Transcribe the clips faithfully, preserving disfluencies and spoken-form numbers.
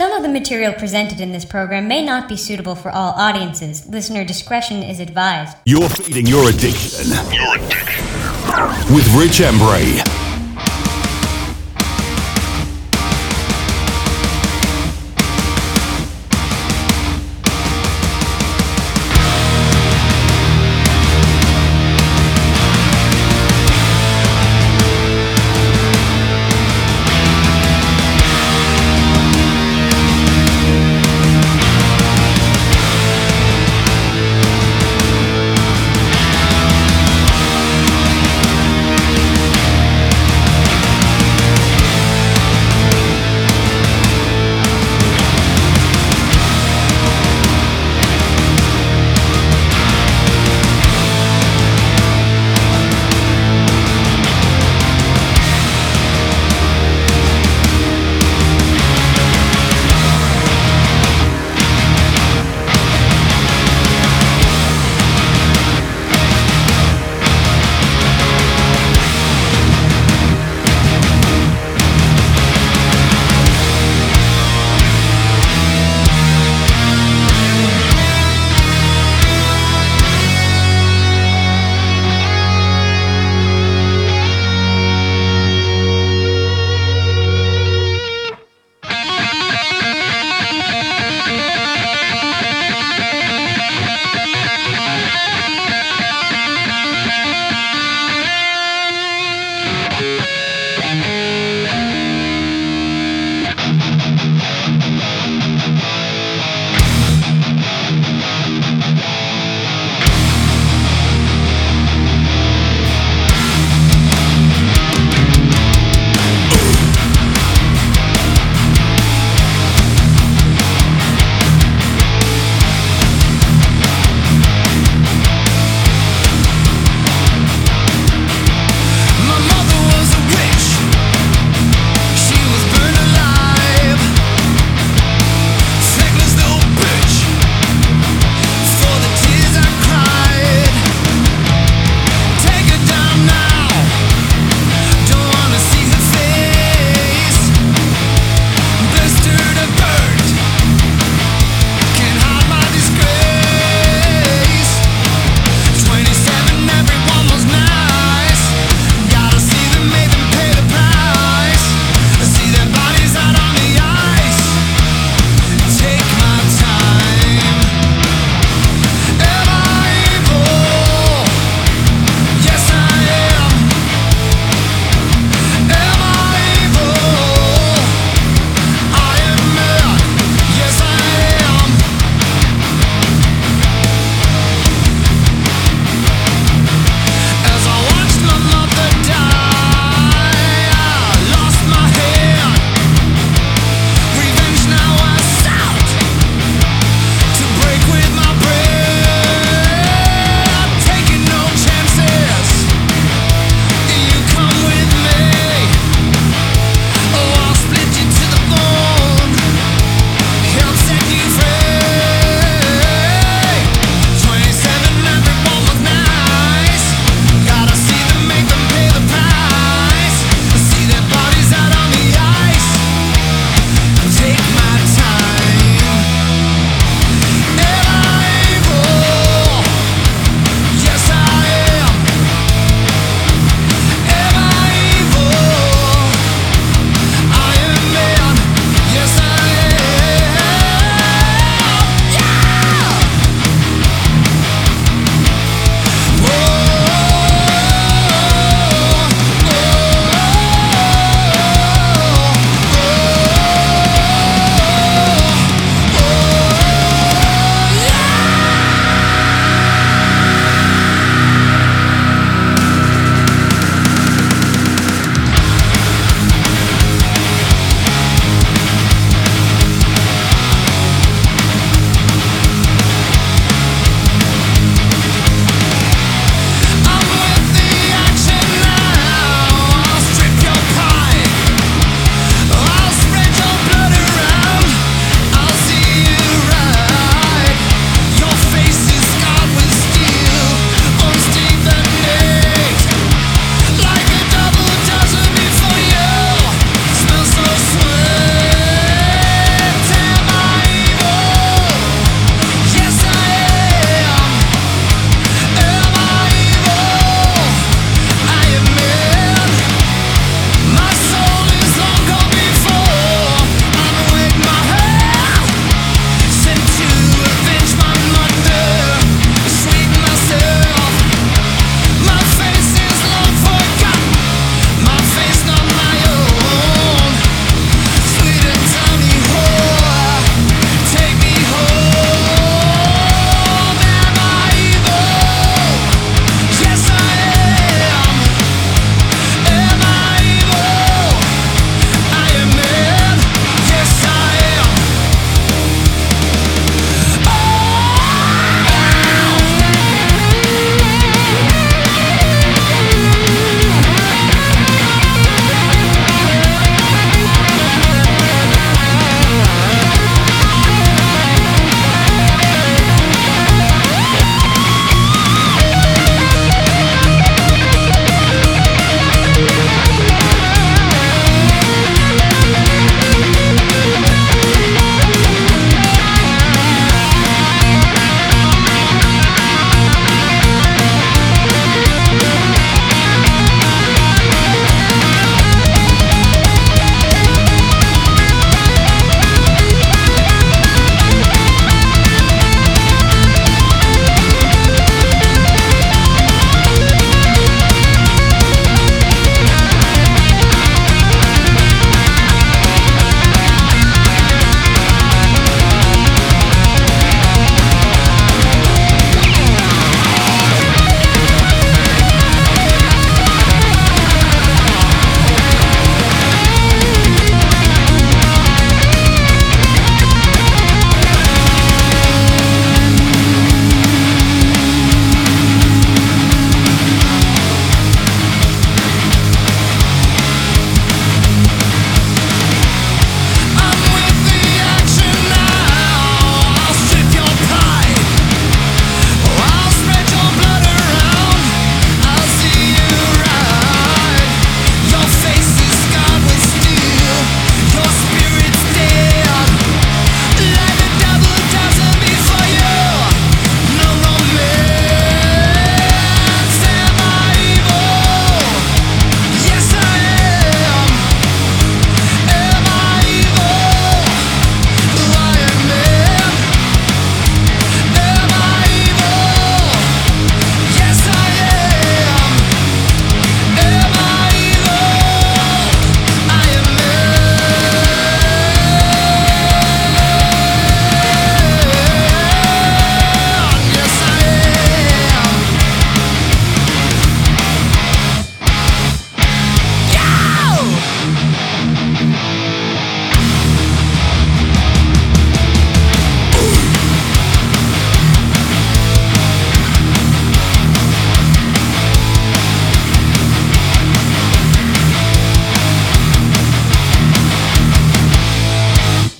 Some of the material presented in this program may not be suitable for all audiences. Listener discretion is advised. You're feeding your addiction. Your addiction. With Rich Embury.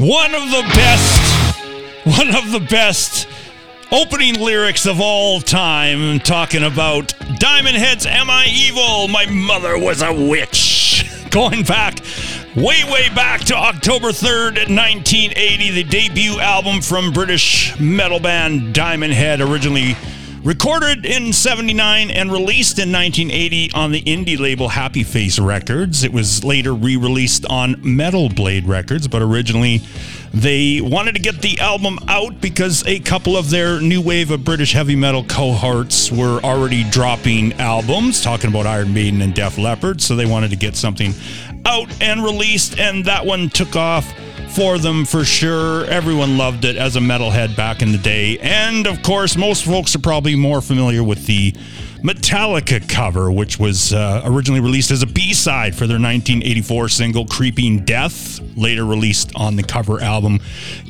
One of the best, one of the best opening lyrics of all time, talking about Diamond Head's Am I Evil? My mother was a witch. Going back way, way back to October third, nineteen eighty, the debut album from British metal band Diamond Head, originally recorded in seventy-nine and released in nineteen eighty on the indie label Happy Face Records. It was later re-released on Metal Blade Records, but originally they wanted to get the album out because a couple of their new wave of British heavy metal cohorts were already dropping albums, talking about Iron Maiden and Def Leppard, so they wanted to get something out and released, and that one took off for them for sure. Everyone loved it as a metalhead back in the day. And of course, most folks are probably more familiar with the Metallica cover, which was uh, originally released as a B-side for their nineteen eighty-four single Creeping Death, later released on the cover album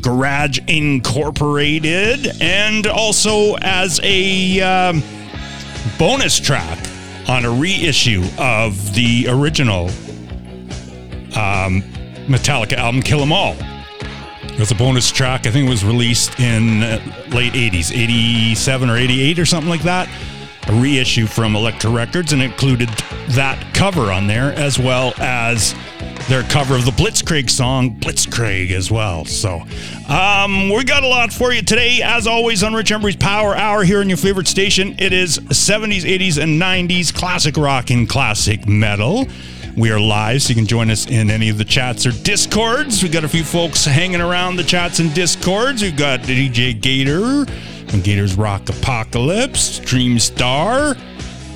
Garage Incorporated, and also as a um, bonus track on a reissue of the original um Metallica album Kill 'Em All. It was a bonus track. I think it was released in late eighties, eighty-seven or eighty-eight or something like that. A reissue from Elektra Records, and included that cover on there as well as their cover of the Blitzkrieg song Blitzkrieg as well. So um, we got a lot for you today, as always, on Rich Embury's Power Hour here on your favorite station. It is seventies, eighties, and nineties classic rock and classic metal. We are live, so you can join us in any of the chats or discords. We've got a few folks hanging around the chats and discords. We've got D J Gator from Gator's Rock Apocalypse, Dream Star,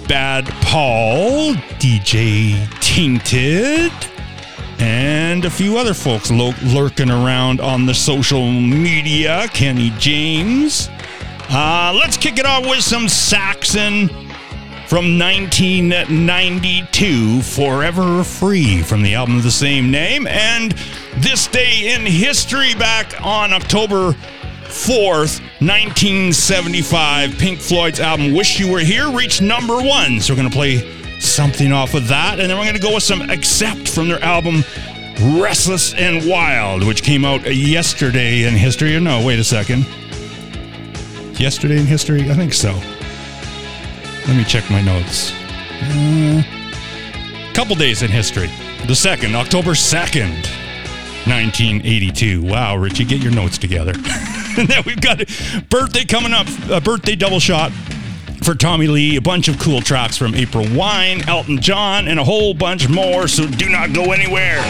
Bad Paul, D J Tainted, and a few other folks lur- lurking around on the social media. Kenny James. Uh, let's kick it off with some Saxon from nineteen ninety-two, Forever Free, from the album of the same name. And this day in history, back on October fourth, nineteen seventy-five, Pink Floyd's album Wish You Were Here reached number one. So we're going to play something off of that. And then we're going to go with some Accept from their album Restless and Wild, which came out yesterday in history. Or no, wait a second. Yesterday in history? I think so. Let me check my notes. Uh, couple days in history. The second, October second, nineteen eighty-two. Wow, Richie, get your notes together. And then we've got a birthday coming up, a birthday double shot for Tommy Lee, a bunch of cool tracks from April Wine, Elton John, and a whole bunch more, so do not go anywhere.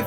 you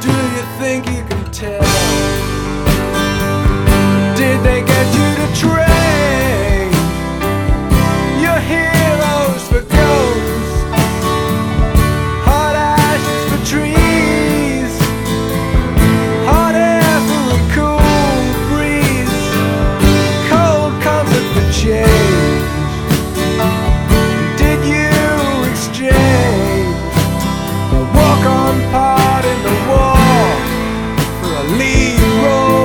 Do you think you can tell? Did they get you to train your heroes for ghosts, hot ashes for trees, hot air for a cool breeze, cold comfort for change? Did you exchange a walk-on part in the war for a lead role?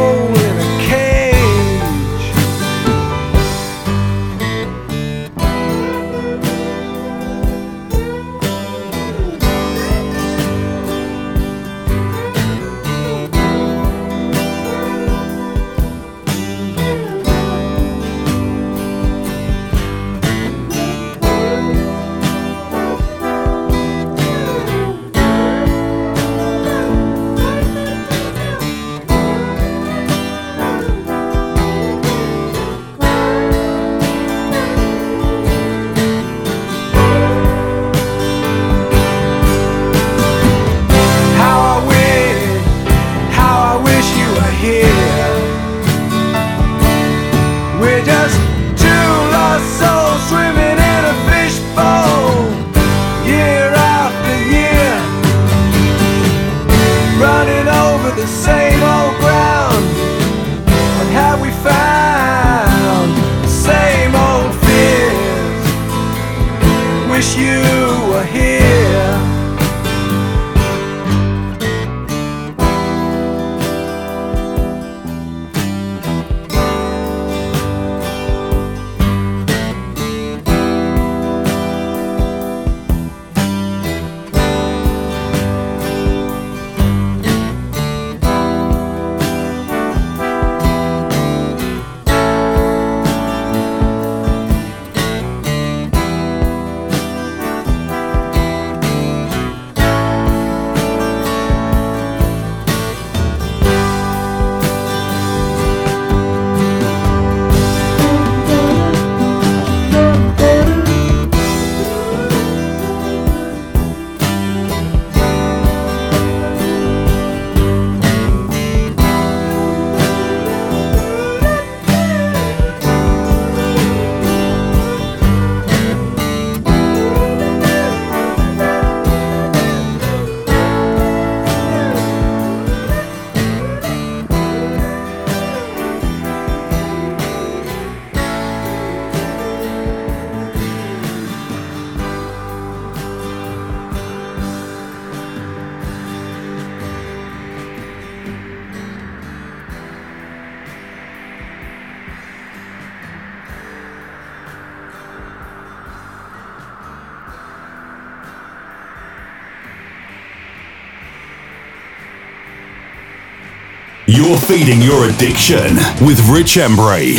You're feeding your addiction with Rich Embury.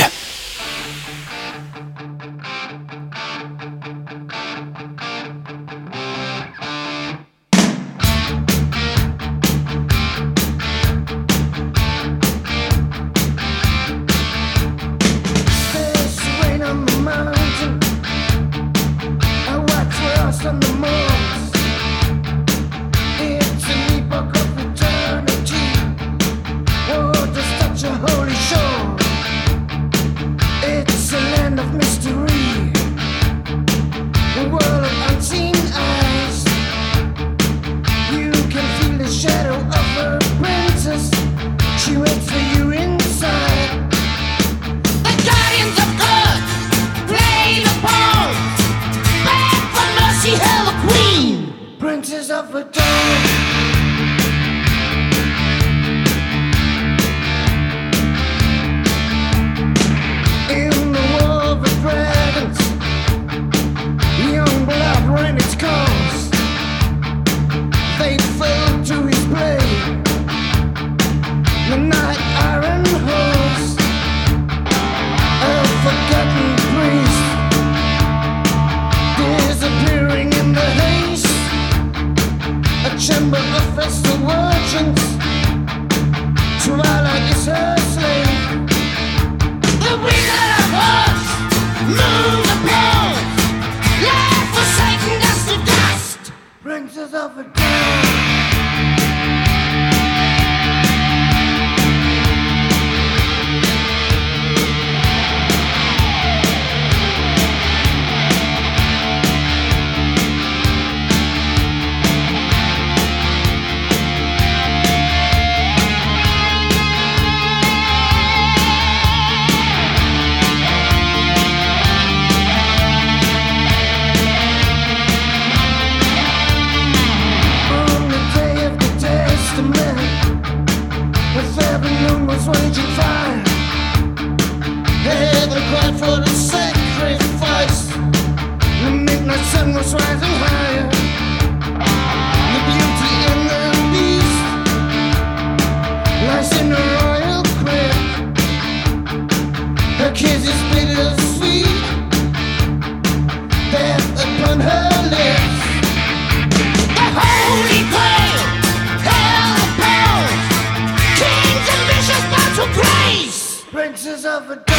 In the war of regret, never cried for the sacrifice. The midnight sun was rising higher. The beauty and the beast lies in the royal crib. Her kiss is bittersweet, death upon her lips. The holy pain, hell bound, kings and bishops bow to grace. Princess of the Dawn.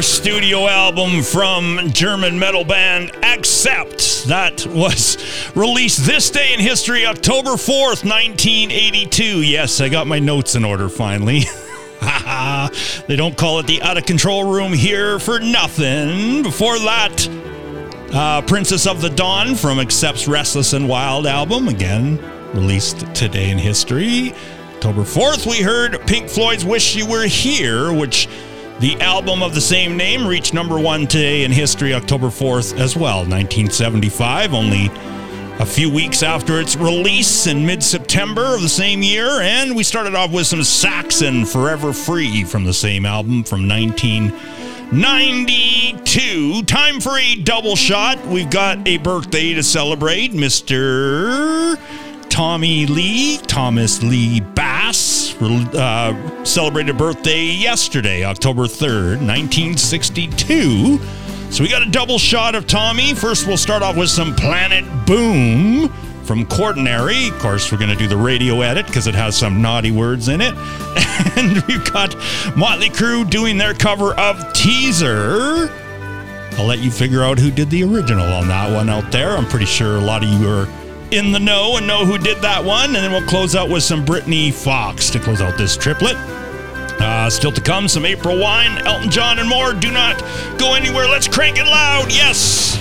Studio album from German metal band Accept that was released this day in history, October fourth, nineteen eighty-two. Yes, I got my notes in order finally. They don't call it the out of control room here for nothing. Before that, uh, Princess of the Dawn from Accept's Restless and Wild album, again released today in history, October fourth. We heard Pink Floyd's Wish You Were Here, which the album of the same name reached number one today in history, October fourth as well, nineteen seventy-five, only a few weeks after its release in mid-September of the same year. And we started off with some Saxon, Forever Free, from the same album from nineteen ninety-two. Time for a double shot. We've got a birthday to celebrate. Mister Tommy Lee, Thomas Lee Bass, uh, celebrated birthday yesterday, October third, nineteen sixty-two. So we got a double shot of Tommy. First, we'll start off with some Planet Boom from Quaternary. Of course, we're going to do the radio edit because it has some naughty words in it. And we've got Motley Crue doing their cover of Teaser. I'll let you figure out who did the original on that one out there. I'm pretty sure a lot of you are in the know and know who did that one. And then we'll close out with some Britny Fox to close out this triplet. Uh, still to come, some April Wine, Elton John, and more. Do not go anywhere. Let's crank it loud. Yes.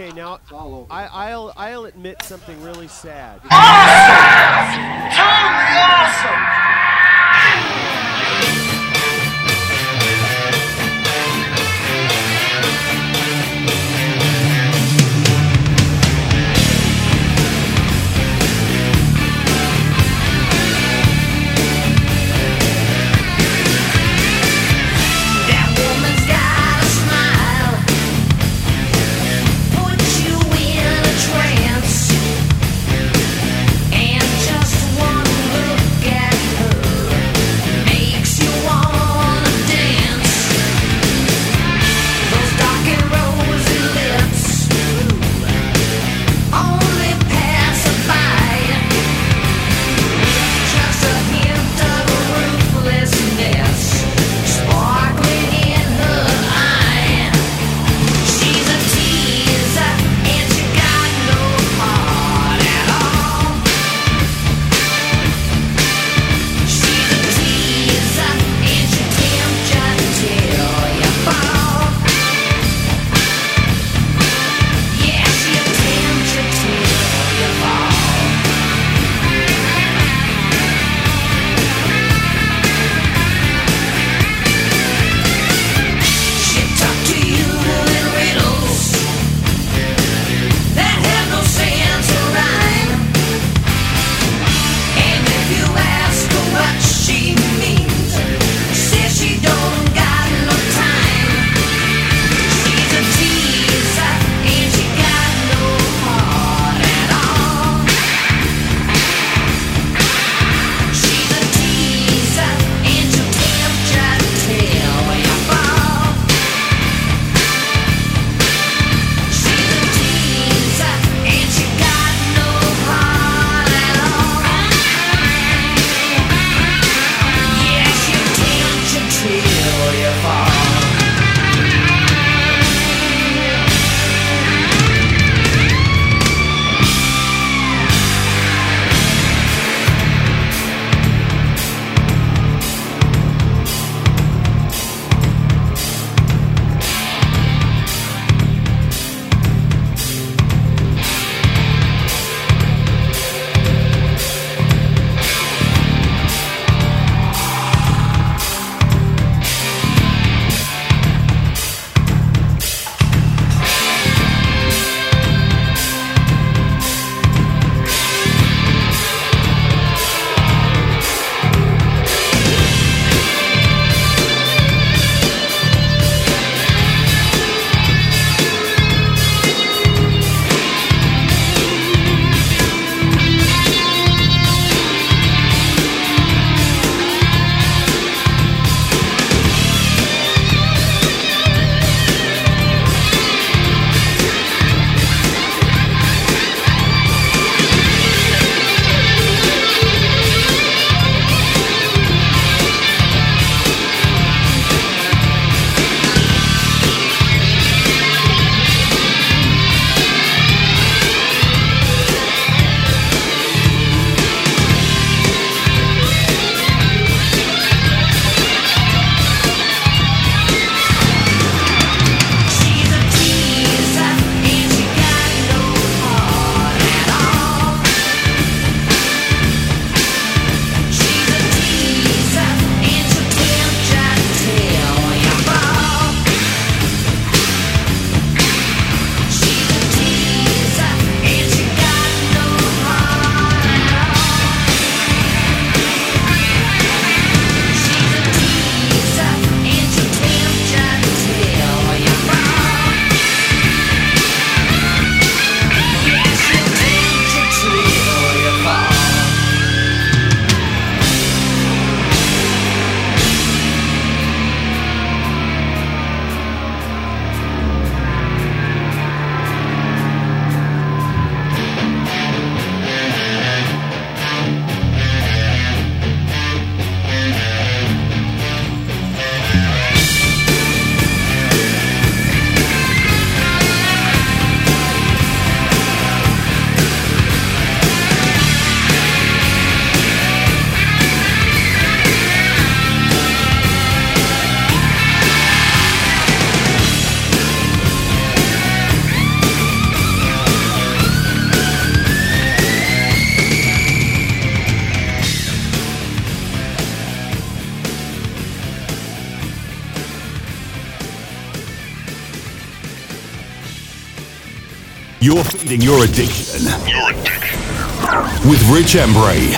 Okay, now it's all over. I, I'll I'll admit something really sad. Awesome! Totally awesome! You're feeding your addiction. Your addiction. With Rich Embury.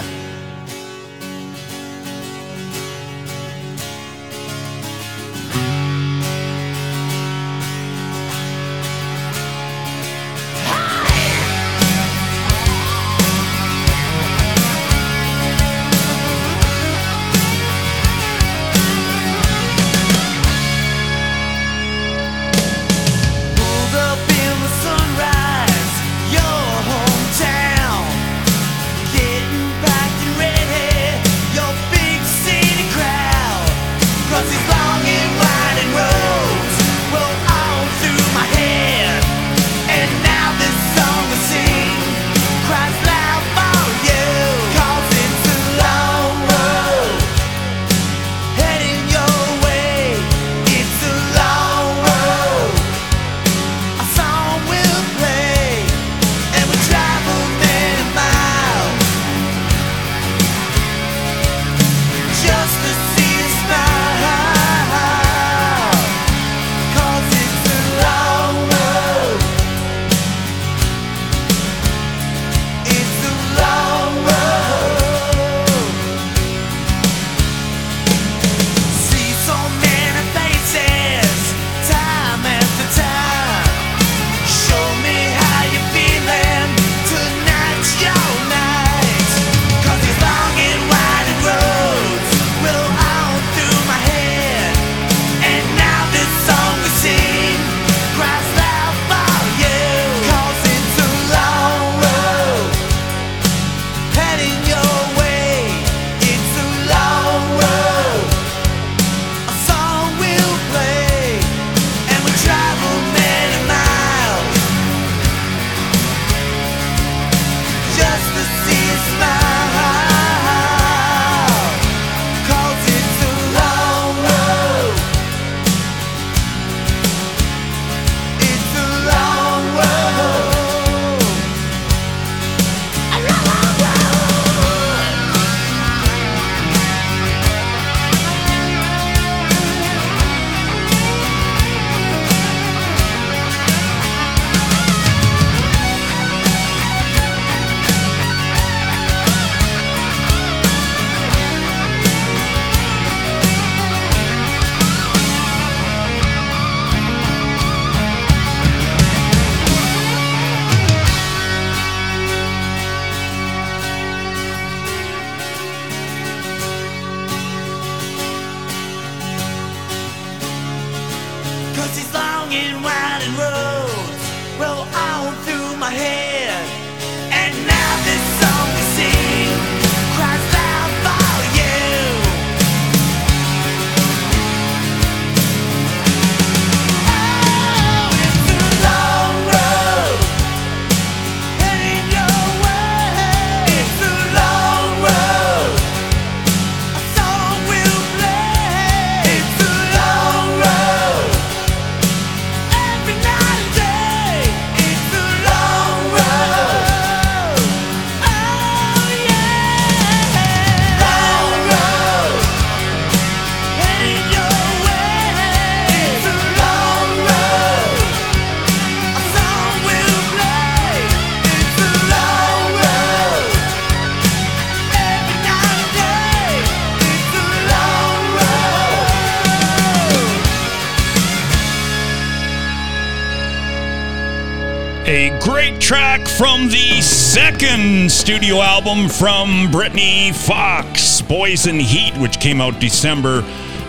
From the second studio album from Britny Fox, Poison Heat, which came out December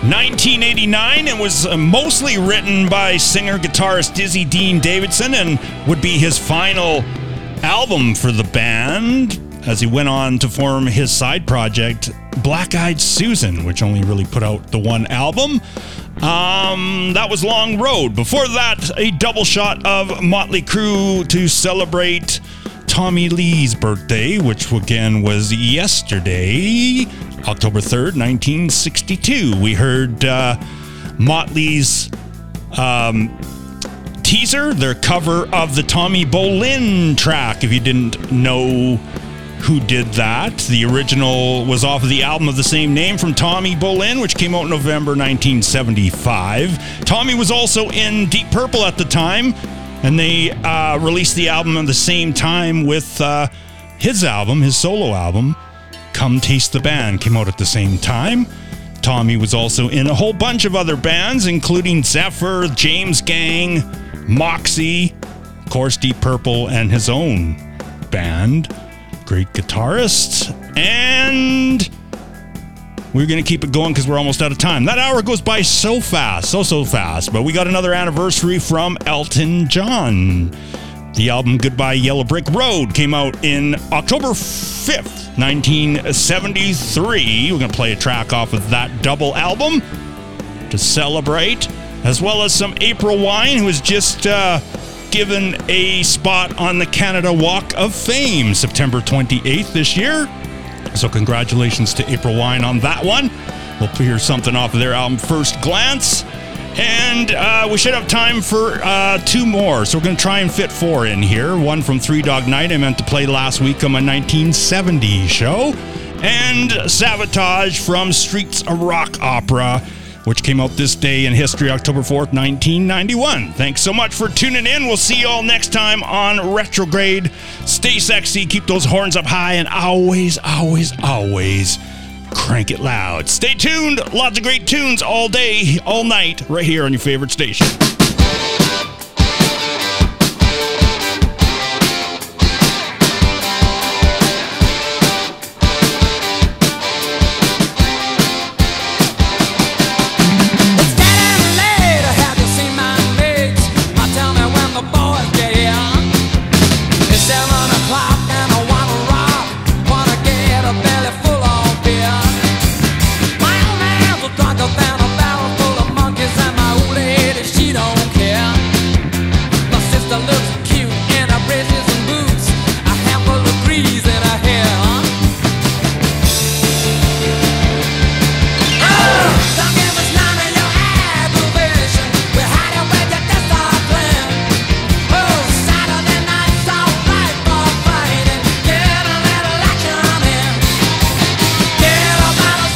nineteen eighty-nine and was mostly written by singer-guitarist Dizzy Dean Davidson and would be his final album for the band as he went on to form his side project, Black Eyed Susan, which only really put out the one album. Um, that was Long Road. Before that, a double shot of Motley Crue to celebrate Tommy Lee's birthday, which again was yesterday, October third, nineteen sixty-two. We heard uh, Motley's um, teaser, their cover of the Tommy Bolin track, if you didn't know who did that. The original was off of the album of the same name from Tommy Bolin, which came out in November nineteen seventy-five. Tommy was also in Deep Purple at the time, And they uh, released the album at the same time with uh, his album, his solo album, Come Taste the Band, came out at the same time. Tommy was also in a whole bunch of other bands, including Zephyr, James Gang, Moxie, of course, Deep Purple, and his own band. Great guitarist. And we're going to keep it going because we're almost out of time. That hour goes by so fast, so, so fast. But we got another anniversary from Elton John. The album Goodbye Yellow Brick Road came out in October fifth, nineteen seventy-three. We're going to play a track off of that double album to celebrate, as well as some April Wine, who was just uh, given a spot on the Canada Walk of Fame September twenty-eighth this year. So congratulations to April Wine on that one. We'll hear something off of their album First Glance. And uh, we should have time for uh, two more. So we're going to try and fit four in here. One from Three Dog Night I meant to play last week on my nineteen seventy show. And Sabotage from Streets a Rock Opera, which came out this day in history, October fourth, nineteen ninety-one. Thanks so much for tuning in. We'll see you all next time on Retrograde. Stay sexy, keep those horns up high, and always, always, always crank it loud. Stay tuned. Lots of great tunes all day, all night, right here on your favorite station. Get up out of the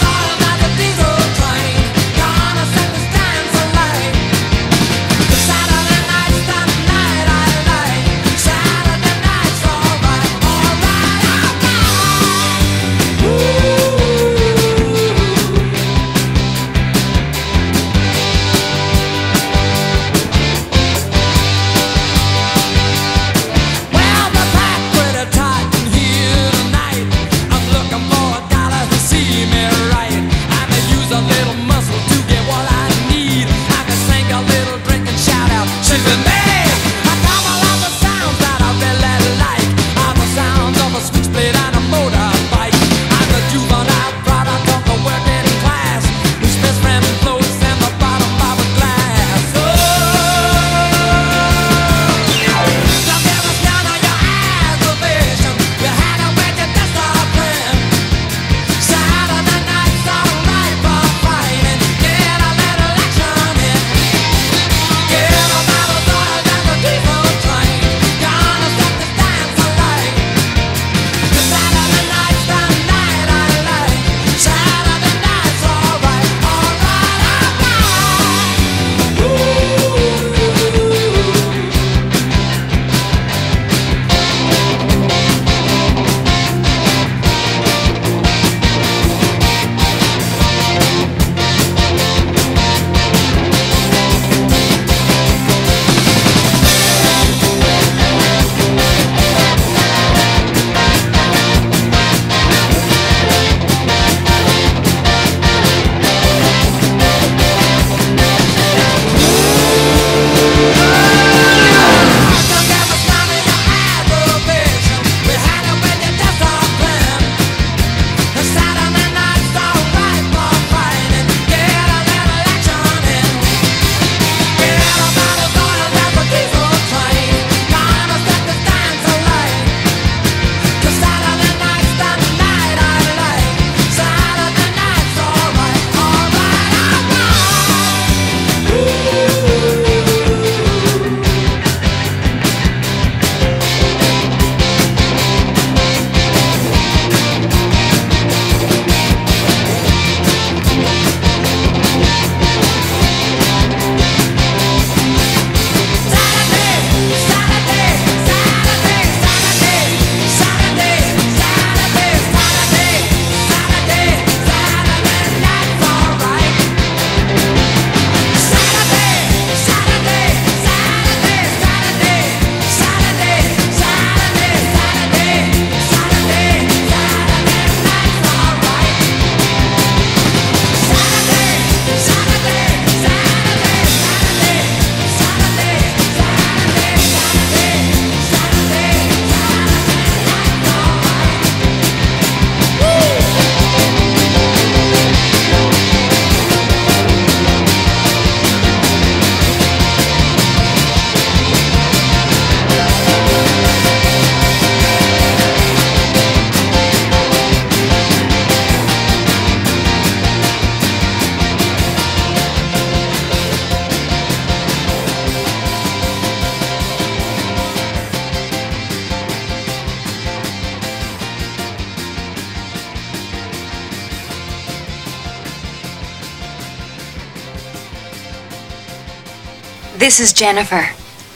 This is Jennifer,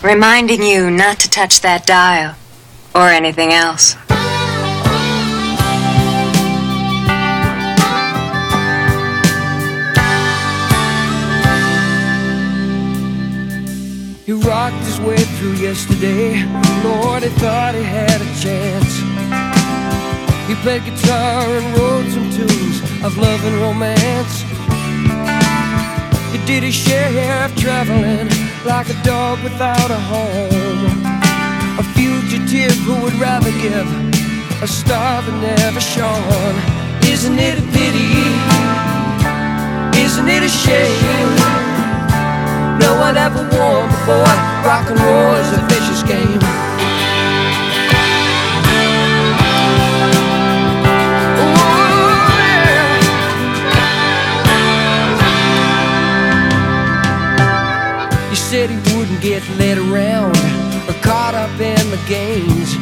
reminding you not to touch that dial, or anything else. He rocked his way through yesterday. Lord, he thought he had a chance. He played guitar and wrote some tunes of love and romance. He did his share of traveling, like a dog without a home, a fugitive who would rather give a star than never shone. Isn't it a pity? Isn't it a shame? No one ever won before. Rock and roll is a vicious game. Ooh, yeah. He said he wouldn't get led around, or caught up in the games,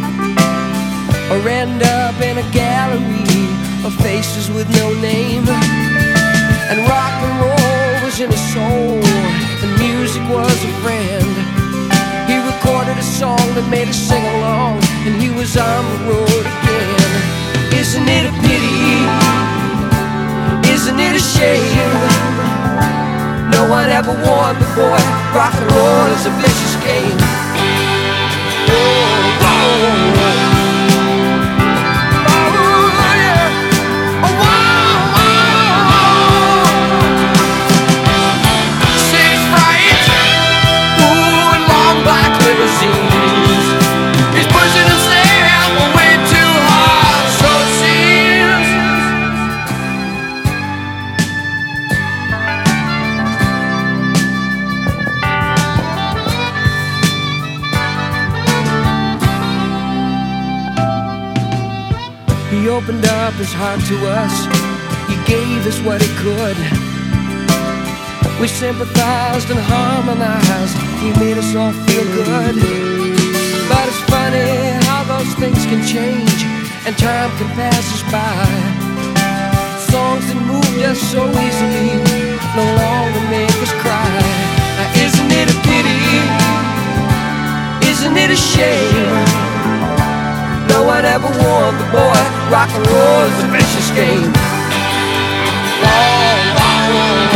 or end up in a gallery of faces with no name. And rock and roll was in his soul, and music was a friend. He recorded a song that made us sing along, and he was on the road again. Isn't it a pity? Isn't it a shame? No one ever won before. Rock and roll is a vicious game. Oh, oh. He's pushing himself way too hard, so it seems. He opened up his heart to us. He gave us what he could. We sympathized and harmonized. He made us all feel good. But it's funny how those things can change, and time can pass us by. Songs that moved us so easily no longer make us cry. Now isn't it a pity? Isn't it a shame? No one ever won the boy. Rock and roll is a vicious game. Oh, oh, oh.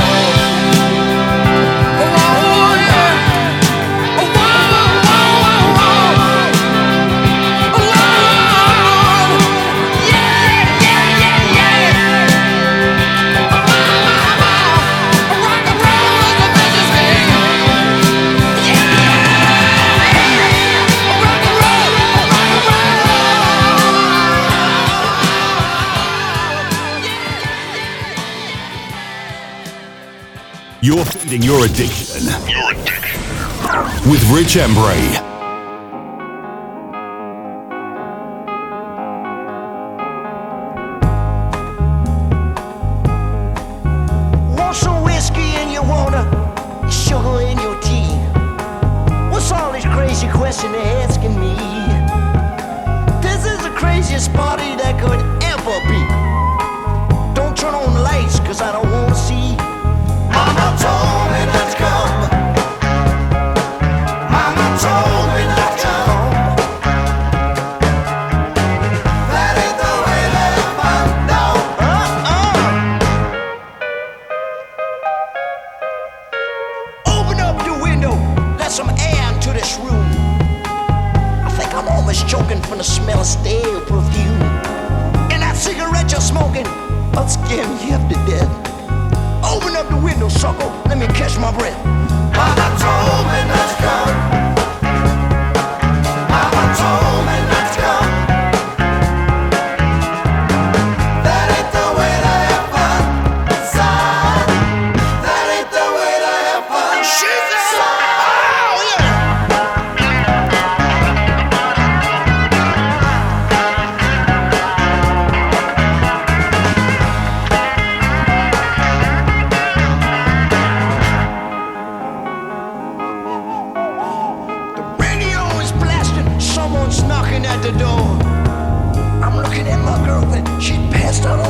You're feeding your addiction. Your addiction. With Rich Embury. Want some whiskey in your water, sugar in your tea. What's all this crazy question they're asking me? This is the craziest party that could ever be. Don't turn on the lights, cause I don't wanna see. Mama told me not to come. Mama told me not to come. That ain't the way to live, I know. Uh-uh. Open up the window, let some air into this room. I think I'm almost choking from the smell of stale perfume. And that cigarette you're smoking, I'm scaring you up to death. Open up the window, sucker, let me catch my breath. Mama told me not to come. Mama told me not to come. That ain't the way to have fun, son. That ain't the way to have fun, son.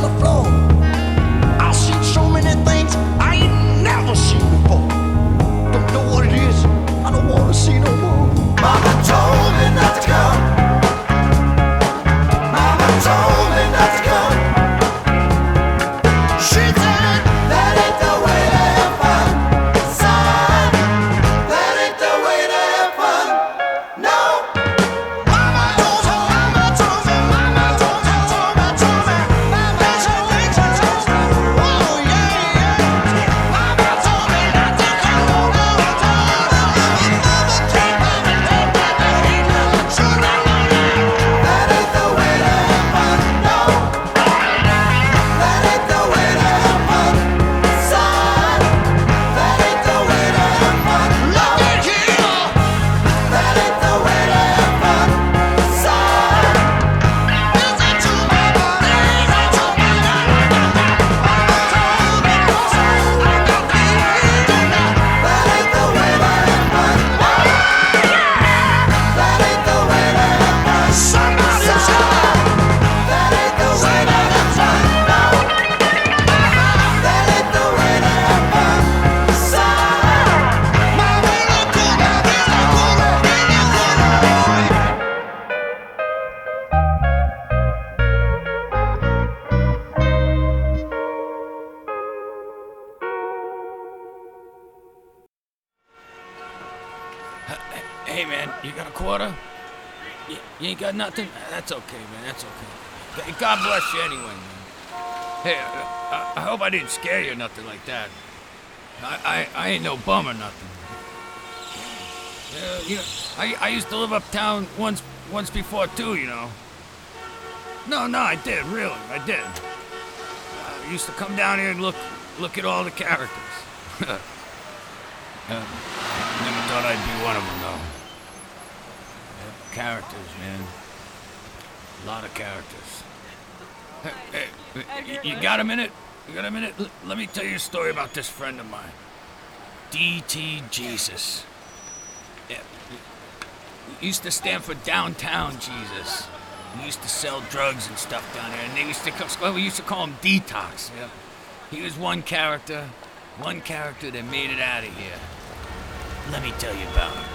Oh, I seen so many things I ain't never seen before. Don't know what it is, Hey, man, you got a quarter? You, you ain't got nothing? That's okay, man, that's okay. God bless you anyway, man. Hey, I, I hope I didn't scare you or nothing like that. I, I, I ain't no bum or nothing. Yeah, you know, I, I used to live uptown once once before, too, you know. No, no, I did, really, I did. Uh, I used to come down here and look look at all the characters. uh, never thought I'd be one of them, though. Uh, characters, man. A lot of characters. Hey, hey, you, you got a minute? You got a minute? L- let me tell you a story about this friend of mine. D T Jesus. Yeah. He used to stand for Downtown Jesus. He used to sell drugs and stuff down there, and they used to come, well, we used to call him Detox. Yeah. He was one character, one character that made it out of here. Let me tell you about him.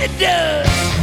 yes it does.